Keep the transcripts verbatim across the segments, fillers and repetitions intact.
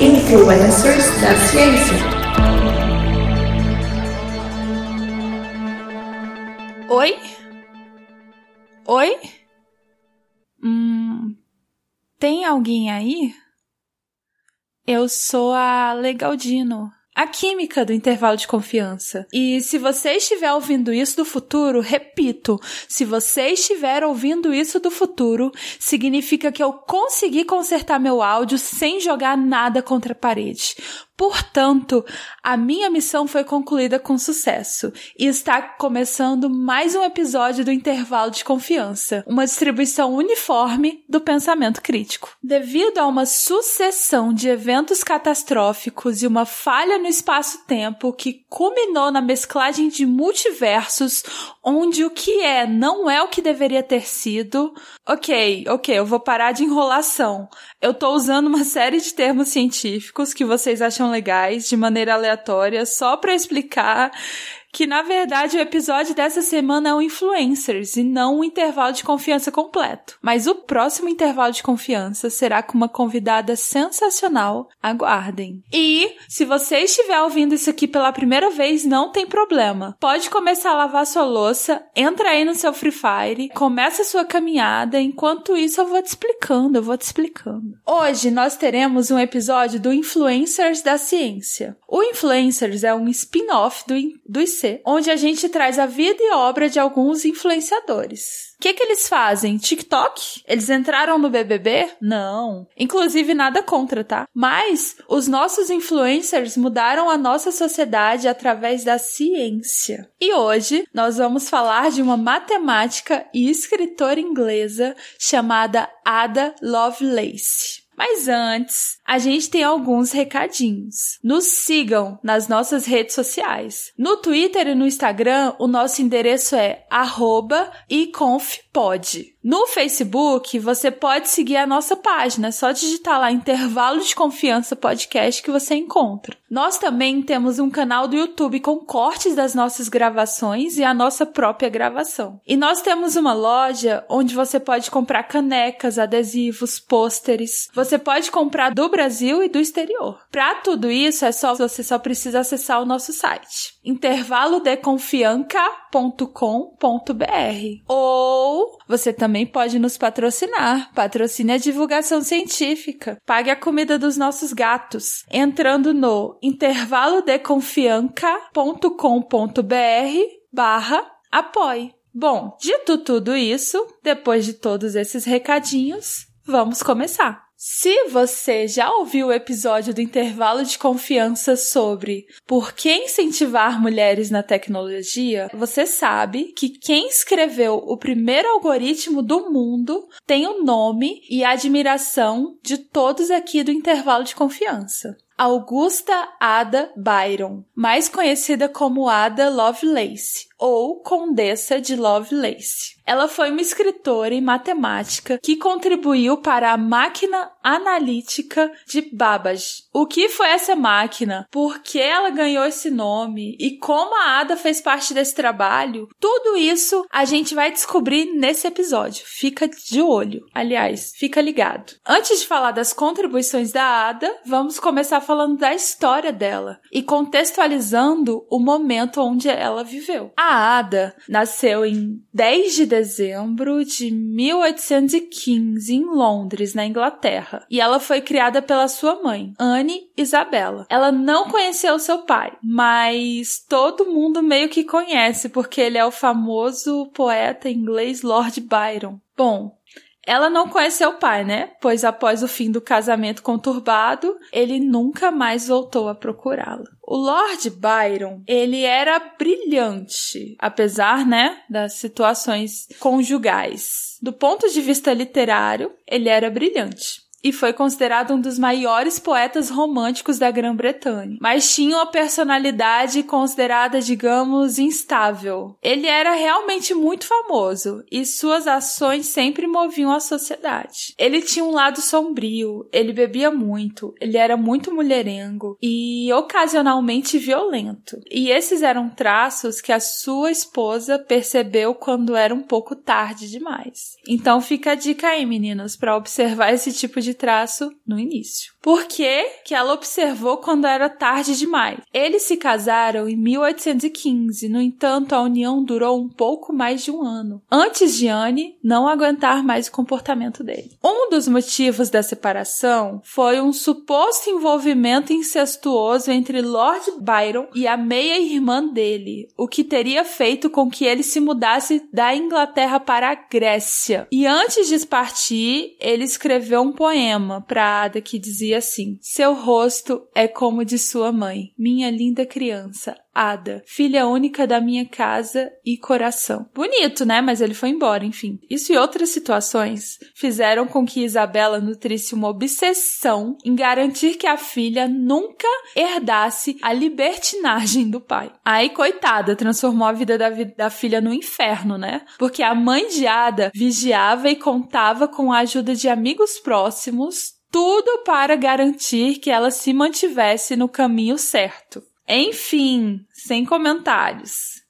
Influencers da ciência. Oi? Oi? Hum, tem alguém aí? Eu sou a Legaldino, a química do intervalo de confiança. E se você estiver ouvindo isso do futuro, repito, se você estiver ouvindo isso do futuro, significa que eu consegui consertar meu áudio sem jogar nada contra a parede. Portanto, a minha missão foi concluída com sucesso e está começando mais um episódio do Intervalo de Confiança, uma distribuição uniforme do pensamento crítico. Devido a uma sucessão de eventos catastróficos e uma falha no espaço-tempo que culminou na mesclagem de multiversos, onde o que é não é o que deveria ter sido... Ok, ok, eu vou parar de enrolação. Eu tô usando uma série de termos científicos que vocês acham legais, de maneira aleatória, só para explicar que, na verdade, o episódio dessa semana é o Influencers e não o intervalo de confiança completo. Mas o próximo intervalo de confiança será com uma convidada sensacional. Aguardem. E, se você estiver ouvindo isso aqui pela primeira vez, não tem problema. Pode começar a lavar sua louça, entra aí no seu Free Fire, começa a sua caminhada. Enquanto isso, eu vou te explicando, eu vou te explicando. Hoje, nós teremos um episódio do Influencers da Ciência. O Influencers é um spin-off do, do onde a gente traz a vida e obra de alguns influenciadores. O que que eles fazem? TikTok? Eles entraram no B B B? Não. Inclusive, nada contra, tá? Mas os nossos influencers mudaram a nossa sociedade através da ciência. E hoje, nós vamos falar de uma matemática e escritora inglesa chamada Ada Lovelace. Mas antes, a gente tem alguns recadinhos. Nos sigam nas nossas redes sociais. No Twitter e no Instagram, o nosso endereço é arroba i conf pod. No Facebook, você pode seguir a nossa página. É só digitar lá Intervalo de Confiança Podcast que você encontra. Nós também temos um canal do YouTube com cortes das nossas gravações e a nossa própria gravação. E nós temos uma loja onde você pode comprar canecas, adesivos, pôsteres. Você pode comprar do Brasil e do exterior. Para tudo isso, é só você só precisa acessar o nosso site, intervalo de confiança ponto com ponto b r. Ou você também pode nos patrocinar. Patrocine a divulgação científica. Pague a comida dos nossos gatos. Entrando no intervalo de confiança ponto com ponto b r barra apoie. Bom, dito tudo isso, depois de todos esses recadinhos, vamos começar. Se você já ouviu o episódio do Intervalo de Confiança sobre por que incentivar mulheres na tecnologia, você sabe que quem escreveu o primeiro algoritmo do mundo tem o nome e a admiração de todos aqui do Intervalo de Confiança. Augusta Ada Byron, mais conhecida como Ada Lovelace, ou Condessa de Lovelace. Ela foi uma escritora e matemática que contribuiu para a máquina analítica de Babbage. O que foi essa máquina? Por que ela ganhou esse nome? E como a Ada fez parte desse trabalho? Tudo isso a gente vai descobrir nesse episódio. Fica de olho. Aliás, fica ligado. Antes de falar das contribuições da Ada, vamos começar falando da história dela e contextualizando o momento onde ela viveu. A Ada nasceu em dez de dezembro de mil oitocentos e quinze em Londres, na Inglaterra, e ela foi criada pela sua mãe, Anne Isabella. Ela não conheceu seu pai, mas todo mundo meio que conhece, porque ele é o famoso poeta inglês Lord Byron. Bom, ela não conheceu o pai, né? Pois após o fim do casamento conturbado, ele nunca mais voltou a procurá-la. O Lord Byron, ele era brilhante, apesar, né, das situações conjugais. Do ponto de vista literário, ele era brilhante. e foi considerado um dos maiores poetas românticos da Grã-Bretanha, mas tinha uma personalidade considerada, digamos, instável. Ele era realmente muito famoso e suas ações sempre moviam a sociedade. Ele tinha um lado sombrio, ele bebia muito, ele era muito mulherengo e ocasionalmente violento. E esses eram traços que a sua esposa percebeu quando era um pouco tarde demais. Então fica a dica aí, meninas, para observar esse tipo de de traço no início. Por que que ela observou quando era tarde demais? Eles se casaram em mil oitocentos e quinze, no entanto, a união durou um pouco mais de um ano, antes de Anne não aguentar mais o comportamento dele. Um dos motivos da separação foi um suposto envolvimento incestuoso entre Lord Byron e a meia-irmã dele, o que teria feito com que ele se mudasse da Inglaterra para a Grécia. E antes de partir, ele escreveu um poema para Ada que dizia assim: seu rosto é como o de sua mãe, minha linda criança, Ada, filha única da minha casa e coração. Bonito, né? Mas ele foi embora, enfim. Isso e outras situações fizeram com que Isabella nutrisse uma obsessão em garantir que a filha nunca herdasse a libertinagem do pai. Aí, coitada, transformou a vida da, vi- da filha no inferno, né? Porque a mãe de Ada vigiava e contava com a ajuda de amigos próximos, tudo para garantir que ela se mantivesse no caminho certo. Enfim, sem comentários.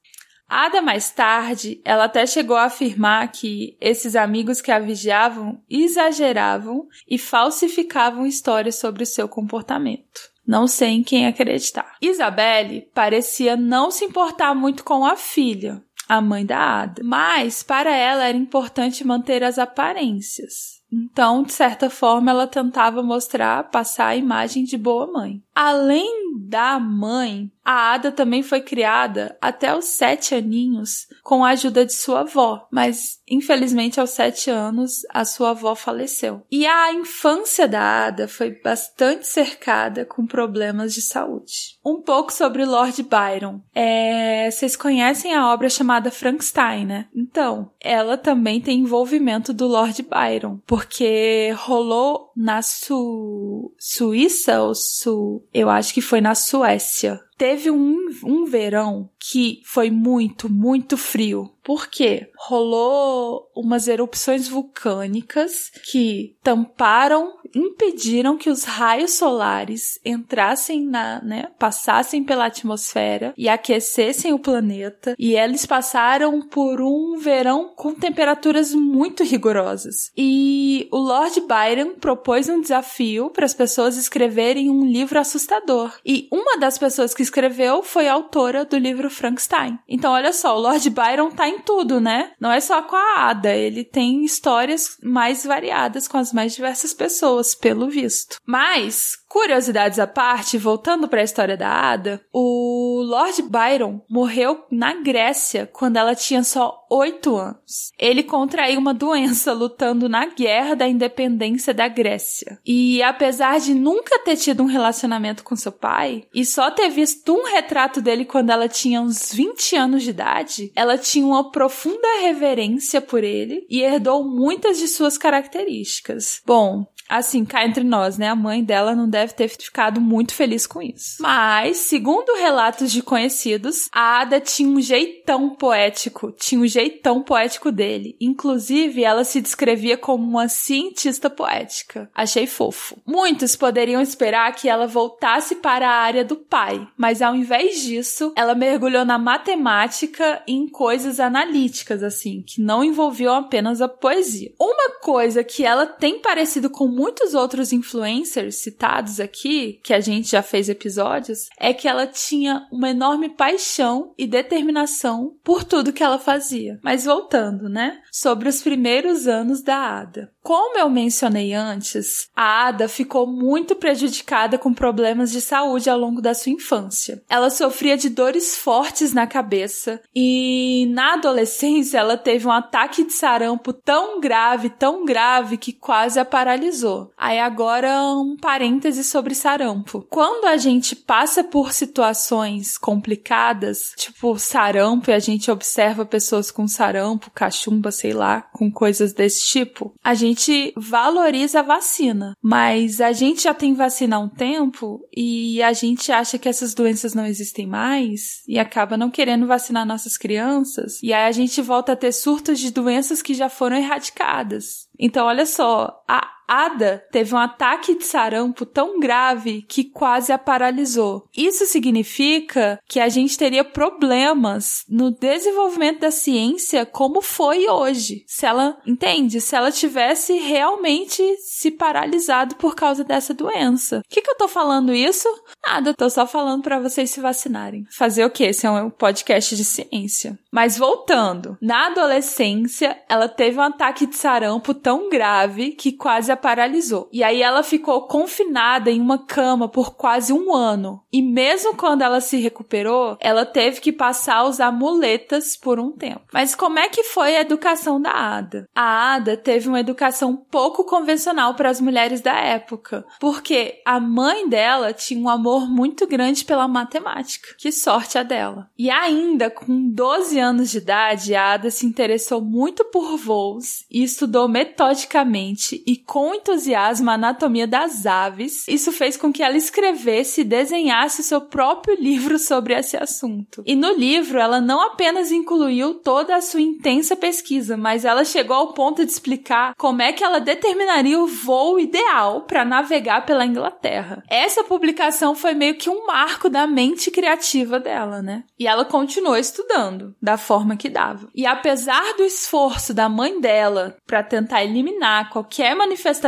Ada, mais tarde, ela até chegou a afirmar que esses amigos que a vigiavam exageravam e falsificavam histórias sobre o seu comportamento. Não sei em quem acreditar. Isabelle parecia não se importar muito com a filha, a mãe da Ada, mas para ela era importante manter as aparências. Então, de certa forma, ela tentava mostrar, passar a imagem de boa mãe. Além da mãe, a Ada também foi criada até os sete aninhos com a ajuda de sua avó, mas infelizmente aos sete anos a sua avó faleceu. E a infância da Ada foi bastante cercada com problemas de saúde. Um pouco sobre Lord Byron. É... Vocês conhecem a obra chamada Frankenstein, né? Então, ela também tem envolvimento do Lord Byron, porque rolou na Su... Suíça ou Su... eu acho que foi na Suécia. Teve um, um verão que foi muito, muito frio. Por quê? Rolou umas erupções vulcânicas que tamparam, impediram que os raios solares entrassem na, né, passassem pela atmosfera e aquecessem o planeta. E eles passaram por um verão com temperaturas muito rigorosas. E o Lord Byron propôs um desafio para as pessoas escreverem um livro assustador. E uma das pessoas que escreveu foi a autora do livro Frankenstein. Então, olha só, o Lord Byron tá em tudo, né? Não é só com a Ada, ele tem histórias mais variadas com as mais diversas pessoas, pelo visto. Mas, curiosidades à parte, voltando para a história da Ada, o Lord Byron morreu na Grécia quando ela tinha só oito anos. Ele contraiu uma doença lutando na Guerra da Independência da Grécia. E apesar de nunca ter tido um relacionamento com seu pai e só ter visto um retrato dele quando ela tinha uns vinte anos de idade, ela tinha uma profunda reverência por ele e herdou muitas de suas características. Bom, assim, cá entre nós, né? A mãe dela não deve ter ficado muito feliz com isso. Mas, segundo relatos de conhecidos, a Ada tinha um jeitão poético, tinha um jeitão poético dele. Inclusive, ela se descrevia como uma cientista poética. Achei fofo. Muitos poderiam esperar que ela voltasse para a área do pai, mas ao invés disso, ela mergulhou na matemática e em coisas analíticas, assim, que não envolviam apenas a poesia. Uma coisa que ela tem parecido com muitos outros influencers citados aqui, que a gente já fez episódios, é que ela tinha uma enorme paixão e determinação por tudo que ela fazia. Mas voltando, né? Sobre os primeiros anos da Ada. Como eu mencionei antes, a Ada ficou muito prejudicada com problemas de saúde ao longo da sua infância. Ela sofria de dores fortes na cabeça e na adolescência ela teve um ataque de sarampo tão grave, tão grave que quase a paralisou. Aí agora um parêntese sobre sarampo. Quando a gente passa por situações complicadas, tipo sarampo, e a gente observa pessoas com sarampo, cachumba, sei lá, com coisas desse tipo, a gente valoriza a vacina. Mas a gente já tem vacina há um tempo e a gente acha que essas doenças não existem mais e acaba não querendo vacinar nossas crianças. E aí a gente volta a ter surtos de doenças que já foram erradicadas. Então, olha só, a Ada teve um ataque de sarampo tão grave que quase a paralisou. Isso significa que a gente teria problemas no desenvolvimento da ciência como foi hoje. Se ela, entende? Se ela tivesse realmente se paralisado por causa dessa doença. O que que eu tô falando isso? Nada, eu tô só falando pra vocês se vacinarem. Fazer o quê? Esse é um podcast de ciência. Mas voltando, na adolescência, ela teve um ataque de sarampo tão grave que quase a paralisou. E aí ela ficou confinada em uma cama por quase um ano. E mesmo quando ela se recuperou, ela teve que passar a usar muletas por um tempo. Mas como é que foi a educação da Ada? A Ada teve uma educação pouco convencional para as mulheres da época, porque a mãe dela tinha um amor muito grande pela matemática. Que sorte a dela. E ainda, com doze anos de idade, a Ada se interessou muito por voos e estudou metodicamente e com entusiasmo a anatomia das aves. Isso fez com que ela escrevesse e desenhasse o seu próprio livro sobre esse assunto. E no livro, ela não apenas incluiu toda a sua intensa pesquisa, mas ela chegou ao ponto de explicar como é que ela determinaria o voo ideal para navegar pela Inglaterra. Essa publicação foi meio que um marco da mente criativa dela, né? E ela continuou estudando da forma que dava. E apesar do esforço da mãe dela para tentar eliminar qualquer manifestação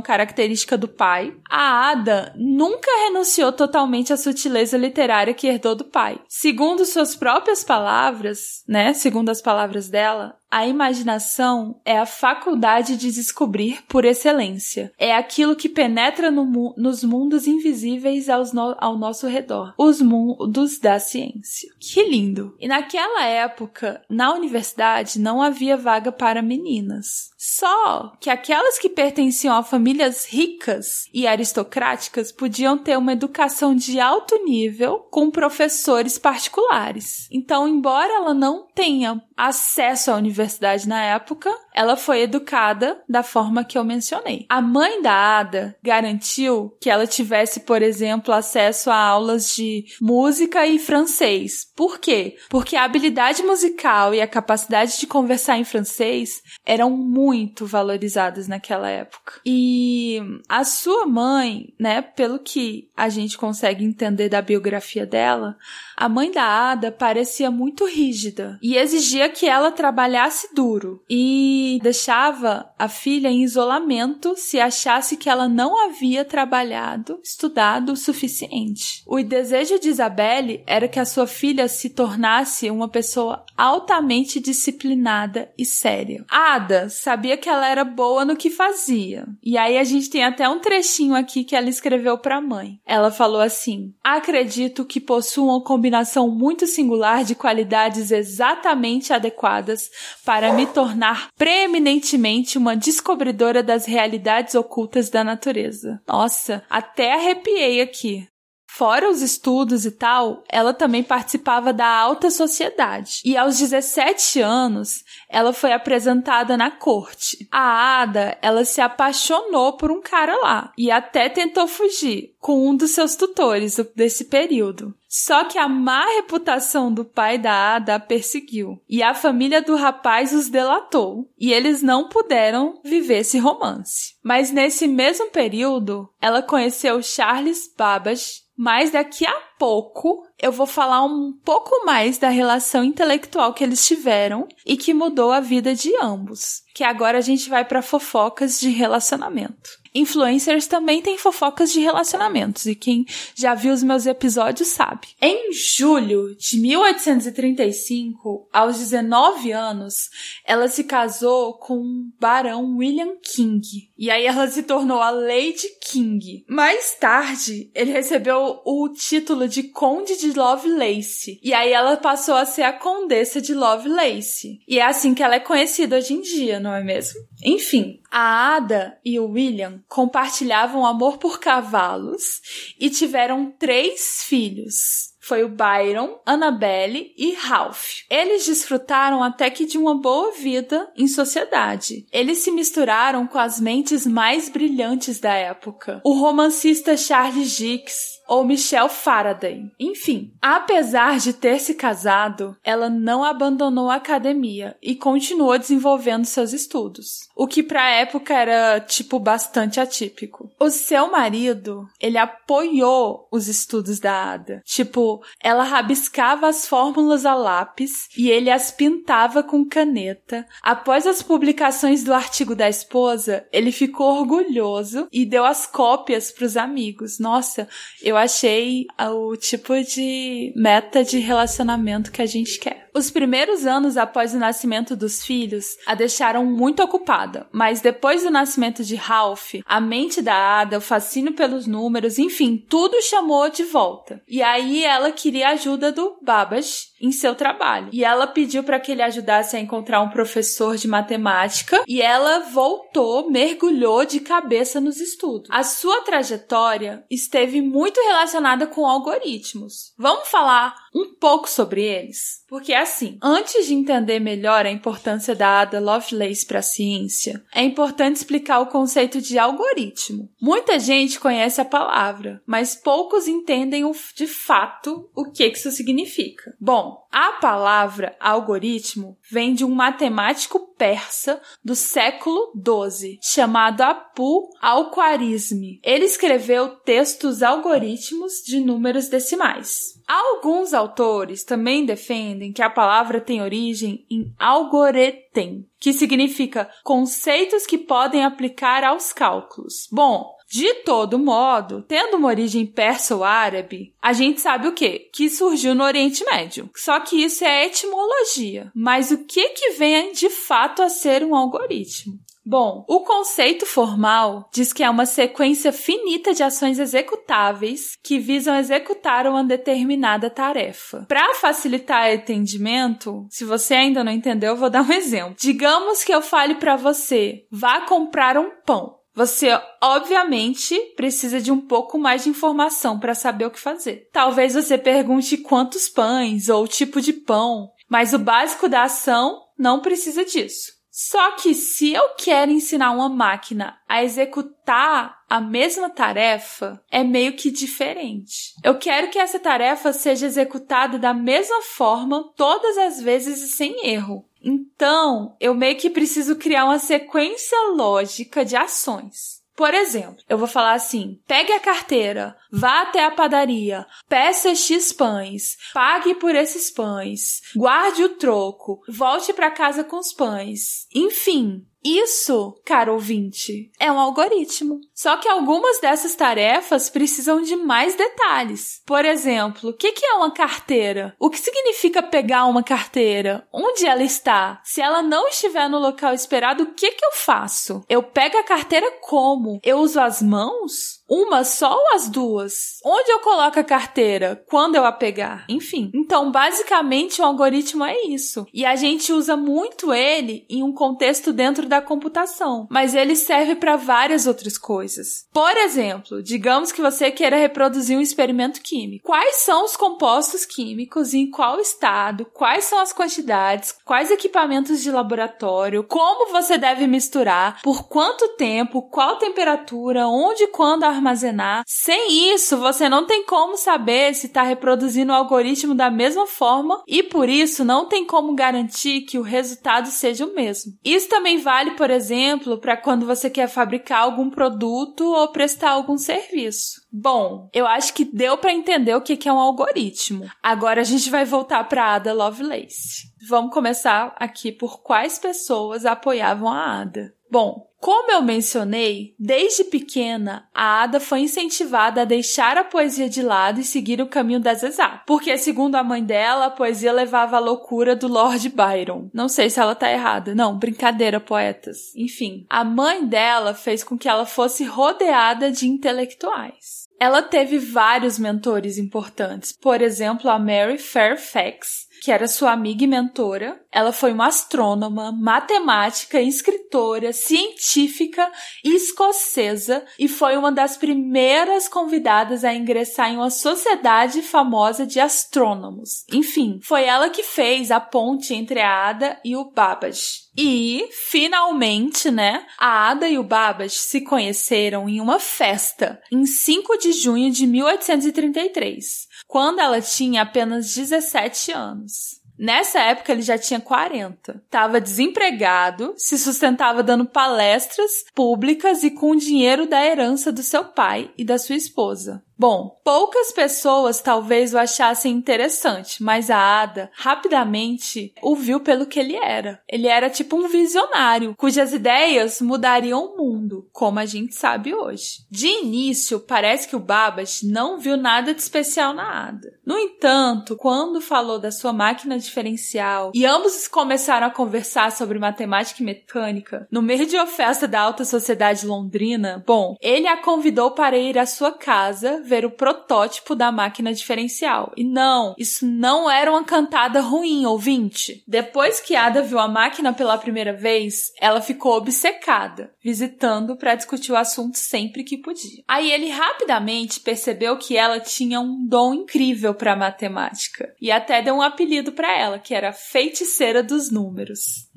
característica do pai, a Ada nunca renunciou totalmente à sutileza literária que herdou do pai. Segundo suas próprias palavras, né? Segundo as palavras dela, a imaginação é a faculdade de descobrir por excelência. É aquilo que penetra no mu- nos mundos invisíveis aos no- ao nosso redor. Os mundos da ciência. Que lindo! E naquela época, na universidade, não havia vaga para meninas. Só que aquelas que pertenciam a famílias ricas e aristocráticas podiam ter uma educação de alto nível com professores particulares. Então, embora ela não tenha acesso à universidade, Universidade na época, ela foi educada da forma que eu mencionei. A mãe da Ada garantiu que ela tivesse, por exemplo, acesso a aulas de música e francês. Por quê? Porque a habilidade musical e a capacidade de conversar em francês eram muito valorizadas naquela época. E a sua mãe, né, pelo que a gente consegue entender da biografia dela, a mãe da Ada parecia muito rígida e exigia que ela trabalhasse duro e deixava a filha em isolamento se achasse que ela não havia trabalhado, estudado o suficiente. O desejo de Isabelle era que a sua filha se tornasse uma pessoa altamente disciplinada e séria. A Ada sabia que ela era boa no que fazia. E aí a gente tem até um trechinho aqui que ela escreveu para a mãe. Ela falou assim: "Acredito que possuo uma combinação muito singular de qualidades exatamente adequadas para me tornar preeminentemente uma descobridora das realidades ocultas da natureza." Nossa, até arrepiei aqui. Fora os estudos e tal, ela também participava da alta sociedade. E aos dezessete anos, ela foi apresentada na corte. A Ada, ela se apaixonou por um cara lá e até tentou fugir com um dos seus tutores desse período. Só que a má reputação do pai da Ada a perseguiu e a família do rapaz os delatou e eles não puderam viver esse romance. Mas nesse mesmo período, ela conheceu Charles Babbage, mas daqui a pouco eu vou falar um pouco mais da relação intelectual que eles tiveram e que mudou a vida de ambos. Que agora a gente vai para fofocas de relacionamento. Influencers também têm fofocas de relacionamentos, e quem já viu os meus episódios sabe. Em julho de mil oitocentos e trinta e cinco, aos dezenove anos, ela se casou com o barão William King. E aí ela se tornou a Lady King. Mais tarde, ele recebeu o título de Conde de de Lovelace. E aí ela passou a ser a Condessa de Lovelace. E é assim que ela é conhecida hoje em dia, não é mesmo? Enfim, a Ada e o William compartilhavam amor por cavalos e tiveram três filhos. Foi o Byron, Annabelle e Ralph. Eles desfrutaram até que de uma boa vida em sociedade. Eles se misturaram com as mentes mais brilhantes da época. O romancista Charles Dickens ou Michelle Faraday. Enfim, apesar de ter se casado, ela não abandonou a academia e continuou desenvolvendo seus estudos, o que para a época era, tipo, bastante atípico. O seu marido, ele apoiou os estudos da Ada. Tipo, ela rabiscava as fórmulas a lápis e ele as pintava com caneta. Após as publicações do artigo da esposa, ele ficou orgulhoso e deu as cópias para os amigos. Nossa, eu achei o tipo de meta de relacionamento que a gente quer. Os primeiros anos após o nascimento dos filhos a deixaram muito ocupada, mas depois do nascimento de Ralph, a mente da Ada, o fascínio pelos números, enfim, tudo chamou de volta. E aí ela queria a ajuda do Babbage em seu trabalho. E ela pediu para que ele ajudasse a encontrar um professor de matemática e ela voltou, mergulhou de cabeça nos estudos. A sua trajetória esteve muito relacionada com algoritmos. Vamos falar um pouco sobre eles? Porque assim, antes de entender melhor a importância da Ada Lovelace para a ciência, é importante explicar o conceito de algoritmo. Muita gente conhece a palavra, mas poucos entendem o, de fato o que isso significa. Bom, a palavra algoritmo vem de um matemático persa do século doze, chamado Abu Al-Khwarizmi. Ele escreveu textos algoritmos de números decimais. Alguns autores também defendem que a palavra tem origem em algoretem, que significa conceitos que podem aplicar aos cálculos. Bom, de todo modo, tendo uma origem persa ou árabe, a gente sabe o quê? Que surgiu no Oriente Médio. Só que isso é etimologia. Mas o que que vem de fato a ser um algoritmo? Bom, o conceito formal diz que é uma sequência finita de ações executáveis que visam executar uma determinada tarefa. Para facilitar o entendimento, se você ainda não entendeu, eu vou dar um exemplo. Digamos que eu fale para você, vá comprar um pão. Você, obviamente, precisa de um pouco mais de informação para saber o que fazer. Talvez você pergunte quantos pães ou o tipo de pão, mas o básico da ação não precisa disso. Só que se eu quero ensinar uma máquina a executar a mesma tarefa, é meio que diferente. Eu quero que essa tarefa seja executada da mesma forma todas as vezes e sem erro. Então, eu meio que preciso criar uma sequência lógica de ações. Por exemplo, eu vou falar assim, pegue a carteira, vá até a padaria, peça X pães, pague por esses pães, guarde o troco, volte para casa com os pães, enfim. Isso, caro ouvinte, é um algoritmo. Só que algumas dessas tarefas precisam de mais detalhes. Por exemplo, o que é uma carteira? O que significa pegar uma carteira? Onde ela está? Se ela não estiver no local esperado, o que eu faço? Eu pego a carteira como? Eu uso as mãos? Uma só ou as duas? Onde eu coloco a carteira? Quando eu a pegar? Enfim. Então, basicamente, o algoritmo é isso. E a gente usa muito ele em um contexto dentro da computação, mas ele serve para várias outras coisas. Por exemplo, digamos que você queira reproduzir um experimento químico. Quais são os compostos químicos, em qual estado, quais são as quantidades, quais equipamentos de laboratório, como você deve misturar, por quanto tempo, qual temperatura, onde e quando armazenar. Sem isso, você não tem como saber se está reproduzindo o algoritmo da mesma forma e, por isso, não tem como garantir que o resultado seja o mesmo. Isso também vale, por exemplo, para quando você quer fabricar algum produto ou prestar algum serviço. Bom, eu acho que deu para entender o que é um algoritmo. Agora a gente vai voltar para Ada Lovelace. Vamos começar aqui por quais pessoas apoiavam a Ada. Bom, como eu mencionei, desde pequena, a Ada foi incentivada a deixar a poesia de lado e seguir o caminho das exatas. Porque, segundo a mãe dela, a poesia levava à loucura do Lord Byron. Não sei se ela tá errada. Não, brincadeira, poetas. Enfim, a mãe dela fez com que ela fosse rodeada de intelectuais. Ela teve vários mentores importantes, por exemplo, a Mary Fairfax, que era sua amiga e mentora. Ela foi uma astrônoma, matemática, escritora, científica e escocesa e foi uma das primeiras convidadas a ingressar em uma sociedade famosa de astrônomos. Enfim, foi ela que fez a ponte entre a Ada e o Babbage. E, finalmente, né, a Ada e o Babbage se conheceram em uma festa, em cinco de junho de mil oitocentos e trinta e três, quando ela tinha apenas dezessete anos. Nessa época, ele já tinha quarenta. Estava desempregado, se sustentava dando palestras públicas e com o dinheiro da herança do seu pai e da sua esposa. Bom, poucas pessoas talvez o achassem interessante, mas a Ada rapidamente o viu pelo que ele era. Ele era tipo um visionário, cujas ideias mudariam o mundo, como a gente sabe hoje. De início, parece que o Babbage não viu nada de especial na Ada. No entanto, quando falou da sua máquina diferencial e ambos começaram a conversar sobre matemática e mecânica, no meio de uma festa da alta sociedade londrina, bom, ele a convidou para ir à sua casa ver o protótipo da máquina diferencial. E não, isso não era uma cantada ruim, ouvinte. Depois que Ada viu a máquina pela primeira vez, ela ficou obcecada, visitando para discutir o assunto sempre que podia. Aí ele rapidamente percebeu que ela tinha um dom incrível para matemática e até deu um apelido para ela, que era feiticeira dos números.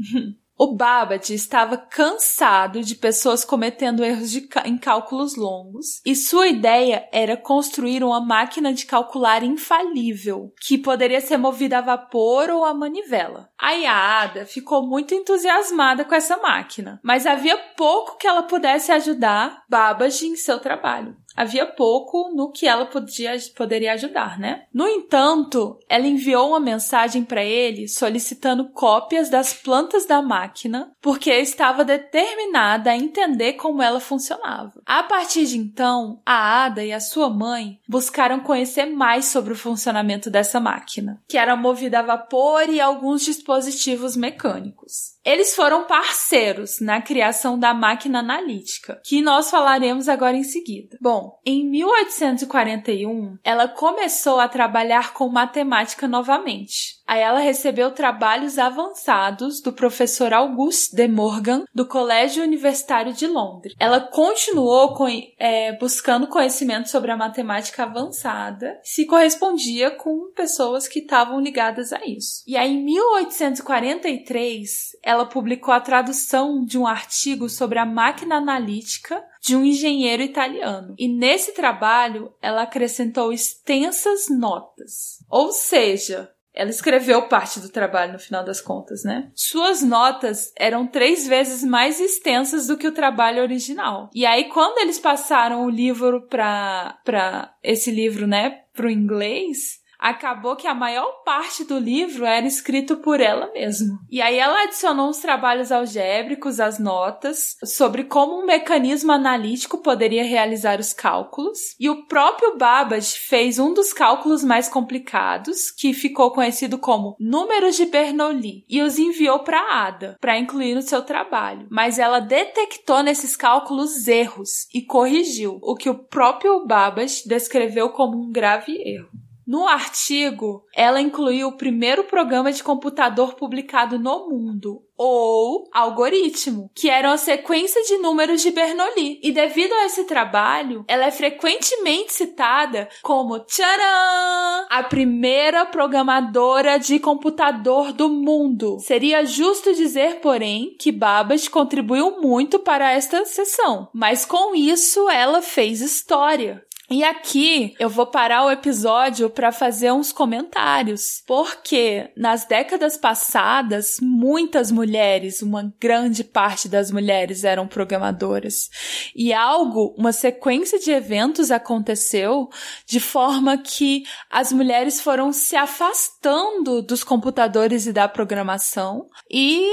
O Babbage estava cansado de pessoas cometendo erros de ca- em cálculos longos e sua ideia era construir uma máquina de calcular infalível, que poderia ser movida a vapor ou a manivela. Aí a Ada ficou muito entusiasmada com essa máquina, mas havia pouco que ela pudesse ajudar Babbage em seu trabalho. Havia pouco no que ela podia, poderia ajudar, né? No entanto, ela enviou uma mensagem para ele solicitando cópias das plantas da máquina, porque estava determinada a entender como ela funcionava. A partir de então, a Ada e a sua mãe buscaram conhecer mais sobre o funcionamento dessa máquina, que era movida a vapor e alguns dispositivos mecânicos. Eles foram parceiros na criação da máquina analítica, que nós falaremos agora em seguida. Bom, em mil oitocentos e quarenta e um, ela começou a trabalhar com matemática novamente. Aí ela recebeu trabalhos avançados do professor Auguste de Morgan, do Colégio Universitário de Londres. Ela continuou com, é, buscando conhecimento sobre a matemática avançada, se correspondia com pessoas que estavam ligadas a isso. E aí, em mil oitocentos e quarenta e três, ela publicou a tradução de um artigo sobre a máquina analítica de um engenheiro italiano. E nesse trabalho, ela acrescentou extensas notas. Ou seja, ela escreveu parte do trabalho, no final das contas, né? Suas notas eram três vezes mais extensas do que o trabalho original. E aí, quando eles passaram o livro para para esse livro, né, pro inglês, acabou que a maior parte do livro era escrito por ela mesma. E aí ela adicionou uns trabalhos algébricos às notas sobre como um mecanismo analítico poderia realizar os cálculos. E o próprio Babbage fez um dos cálculos mais complicados, que ficou conhecido como números de Bernoulli, e os enviou para a Ada, para incluir no seu trabalho. Mas ela detectou nesses cálculos erros e corrigiu, o que o próprio Babbage descreveu como um grave erro. No artigo, ela incluiu o primeiro programa de computador publicado no mundo, ou algoritmo, que era uma sequência de números de Bernoulli. E devido a esse trabalho, ela é frequentemente citada como tcharam, a primeira programadora de computador do mundo. Seria justo dizer, porém, que Babbage contribuiu muito para esta sessão, mas com isso ela fez história. E aqui eu vou parar o episódio para fazer uns comentários, porque nas décadas passadas, muitas mulheres, uma grande parte das mulheres eram programadoras, e algo, uma sequência de eventos aconteceu de forma que as mulheres foram se afastando dos computadores e da programação, e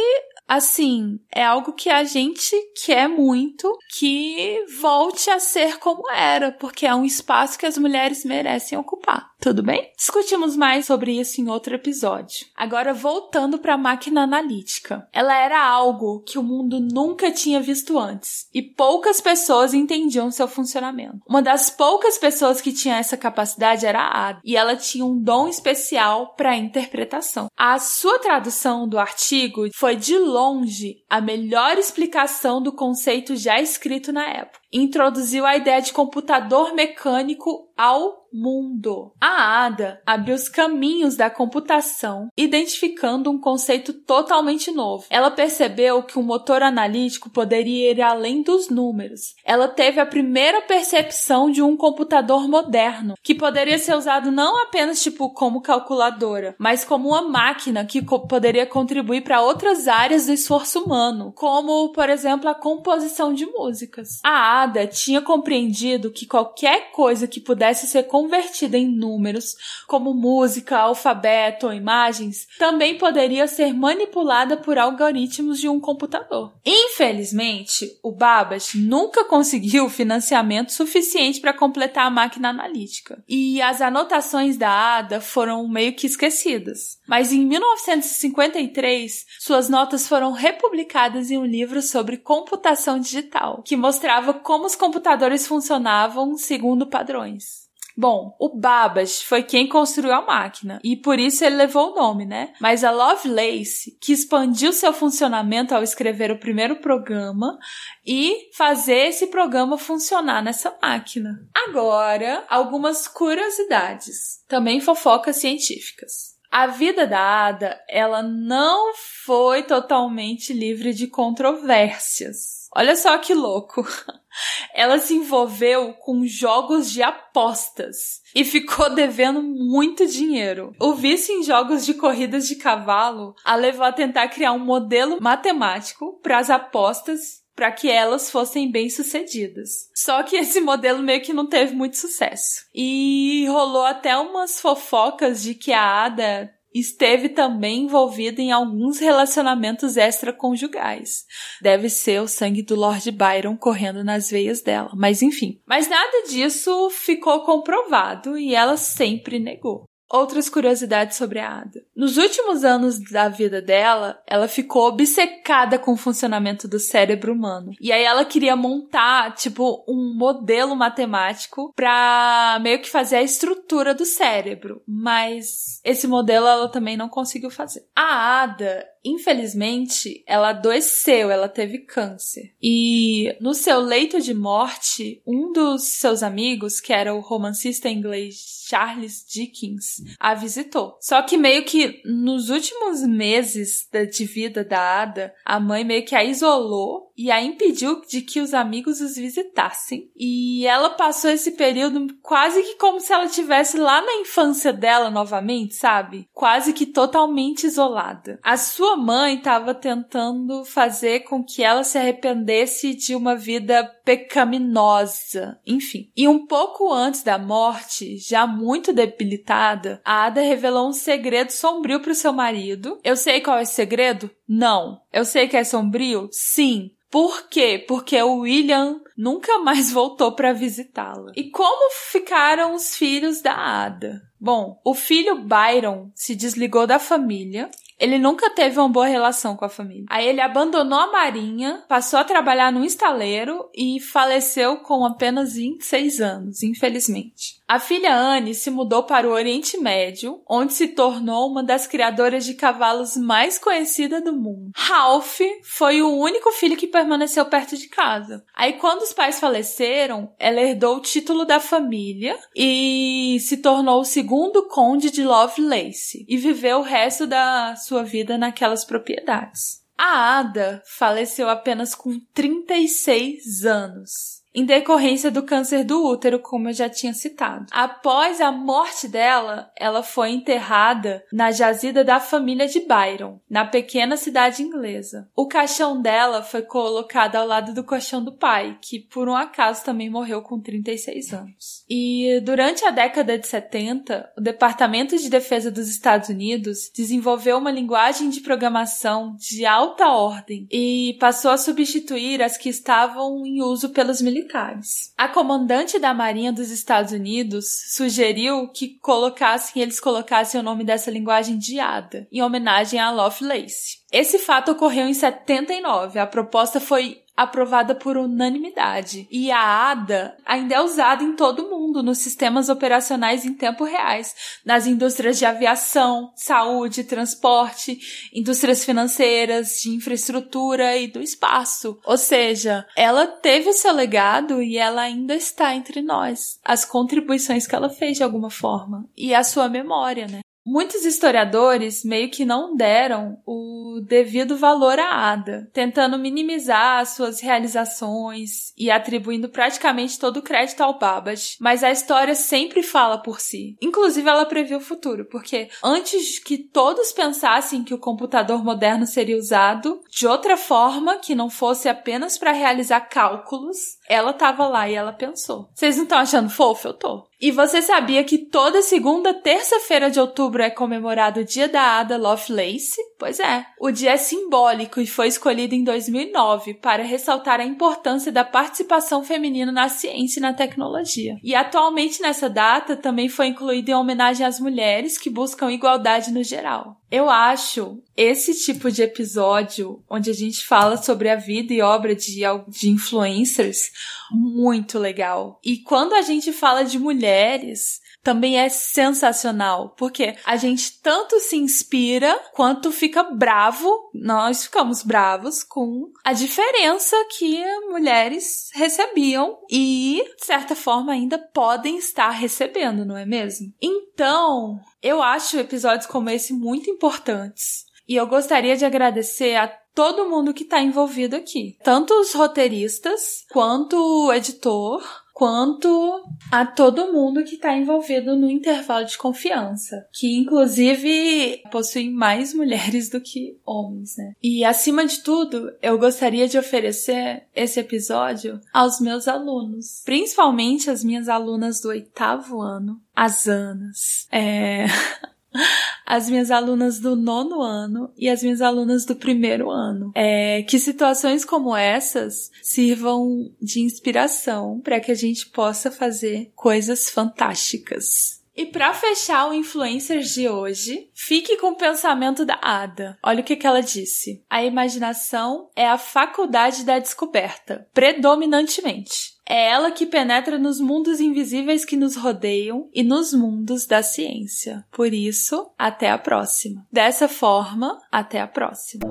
assim, é algo que a gente quer muito que volte a ser como era, porque é um espaço que as mulheres merecem ocupar. Tudo bem? Discutimos mais sobre isso em outro episódio. Agora, voltando para a máquina analítica. Ela era algo que o mundo nunca tinha visto antes e poucas pessoas entendiam seu funcionamento. Uma das poucas pessoas que tinha essa capacidade era a Ada, e ela tinha um dom especial para a interpretação. A sua tradução do artigo foi, de longe, a melhor explicação do conceito já escrito na época. Introduziu a ideia de computador mecânico ao mundo. A Ada abriu os caminhos da computação, identificando um conceito totalmente novo. Ela percebeu que o motor analítico poderia ir além dos números. Ela teve a primeira percepção de um computador moderno, que poderia ser usado não apenas tipo como calculadora, mas como uma máquina que co- poderia contribuir para outras áreas do esforço humano, como, por exemplo, a composição de músicas. A Ada tinha compreendido que qualquer coisa que pudesse ser convertida em números, como música, alfabeto ou imagens, também poderia ser manipulada por algoritmos de um computador. Infelizmente, o Babbage nunca conseguiu financiamento suficiente para completar a máquina analítica, e as anotações da Ada foram meio que esquecidas. Mas em mil novecentos e cinquenta e três, suas notas foram republicadas em um livro sobre computação digital, que mostrava como os computadores funcionavam segundo padrões. Bom, o Babbage foi quem construiu a máquina, e por isso ele levou o nome, né? Mas a Lovelace, que expandiu seu funcionamento ao escrever o primeiro programa e fazer esse programa funcionar nessa máquina. Agora, algumas curiosidades, também fofocas científicas. A vida da Ada, ela não foi totalmente livre de controvérsias. Olha só que louco! Ela se envolveu com jogos de apostas e ficou devendo muito dinheiro. O vício em jogos de corridas de cavalo a levou a tentar criar um modelo matemático para as apostas, para que elas fossem bem-sucedidas. Só que esse modelo meio que não teve muito sucesso. E rolou até umas fofocas de que a Ada esteve também envolvida em alguns relacionamentos extraconjugais. Deve ser o sangue do Lord Byron correndo nas veias dela, mas enfim. Mas nada disso ficou comprovado e ela sempre negou. Outras curiosidades sobre a Ada. Nos últimos anos da vida dela, ela ficou obcecada com o funcionamento do cérebro humano. E aí ela queria montar, tipo, um modelo matemático pra meio que fazer a estrutura do cérebro. Mas esse modelo ela também não conseguiu fazer. A Ada, infelizmente, ela adoeceu, ela teve câncer. E no seu leito de morte, um dos seus amigos, que era o romancista inglês Charles Dickens, a visitou. Só que meio que nos últimos meses de vida da Ada, a mãe meio que a isolou e a impediu de que os amigos os visitassem. E ela passou esse período quase que como se ela estivesse lá na infância dela novamente, sabe? Quase que totalmente isolada. A sua Sua mãe estava tentando fazer com que ela se arrependesse de uma vida pecaminosa, enfim. E um pouco antes da morte, já muito debilitada, a Ada revelou um segredo sombrio para o seu marido. Eu sei qual é esse segredo? Não. Eu sei que é sombrio? Sim. Por quê? Porque o William nunca mais voltou para visitá-la. E como ficaram os filhos da Ada? Bom, o filho Byron se desligou da família. Ele nunca teve uma boa relação com a família. Aí ele abandonou a marinha, passou a trabalhar num estaleiro e faleceu com apenas vinte e seis anos, infelizmente. A filha Anne se mudou para o Oriente Médio, onde se tornou uma das criadoras de cavalos mais conhecida do mundo. Ralph foi o único filho que permaneceu perto de casa. Aí quando os pais faleceram, ela herdou o título da família e se tornou o segundo conde de Lovelace e viveu o resto da sua vida naquelas propriedades. A Ada faleceu apenas com trinta e seis anos, em decorrência do câncer do útero, como eu já tinha citado. Após a morte dela, ela foi enterrada na jazida da família de Byron, na pequena cidade inglesa. O caixão dela foi colocado ao lado do caixão do pai, que por um acaso também morreu com trinta e seis anos. E durante a década de setenta, o Departamento de Defesa dos Estados Unidos desenvolveu uma linguagem de programação de alta ordem e passou a substituir as que estavam em uso pelos militares. militares. A comandante da Marinha dos Estados Unidos sugeriu que colocassem, eles colocassem o nome dessa linguagem de Ada, em homenagem a Lovelace. Esse fato ocorreu em setenta e nove. A proposta foi aprovada por unanimidade. E a Ada ainda é usada em todo o mundo, nos sistemas operacionais em tempo reais, nas indústrias de aviação, saúde, transporte, indústrias financeiras, de infraestrutura e do espaço. Ou seja, ela teve o seu legado e ela ainda está entre nós. As contribuições que ela fez de alguma forma. E a sua memória, né? Muitos historiadores meio que não deram o devido valor à Ada, tentando minimizar suas realizações e atribuindo praticamente todo o crédito ao Babbage, mas a história sempre fala por si. Inclusive, ela previu o futuro, porque antes que todos pensassem que o computador moderno seria usado de outra forma, que não fosse apenas para realizar cálculos, ela estava lá e ela pensou. Vocês não estão achando fofo? Eu tô. E você sabia que toda segunda terça-feira de outubro é comemorado o Dia da Ada Lovelace? Pois é. O dia é simbólico e foi escolhido em dois mil e nove para ressaltar a importância da participação feminina na ciência e na tecnologia. E atualmente nessa data também foi incluída em homenagem às mulheres que buscam igualdade no geral. Eu acho esse tipo de episódio, onde a gente fala sobre a vida e obra de, de influencers, muito legal. E quando a gente fala de mulheres, também é sensacional, porque a gente tanto se inspira quanto fica bravo, nós ficamos bravos com a diferença que mulheres recebiam e, de certa forma, ainda podem estar recebendo, não é mesmo? Então, eu acho episódios como esse muito importantes. E eu gostaria de agradecer a todo mundo que está envolvido aqui. Tanto os roteiristas, quanto o editor, quanto a todo mundo que está envolvido no intervalo de confiança, que inclusive possui mais mulheres do que homens, né? E acima de tudo, eu gostaria de oferecer esse episódio aos meus alunos, principalmente as minhas alunas do oitavo ano, as Anas, é... as minhas alunas do nono ano e as minhas alunas do primeiro ano. É, que situações como essas sirvam de inspiração para que a gente possa fazer coisas fantásticas. E para fechar o Influencers de hoje, fique com o pensamento da Ada. Olha o que, que ela disse. A imaginação é a faculdade da descoberta, predominantemente. É ela que penetra nos mundos invisíveis que nos rodeiam e nos mundos da ciência. Por isso, até a próxima. Dessa forma, até a próxima.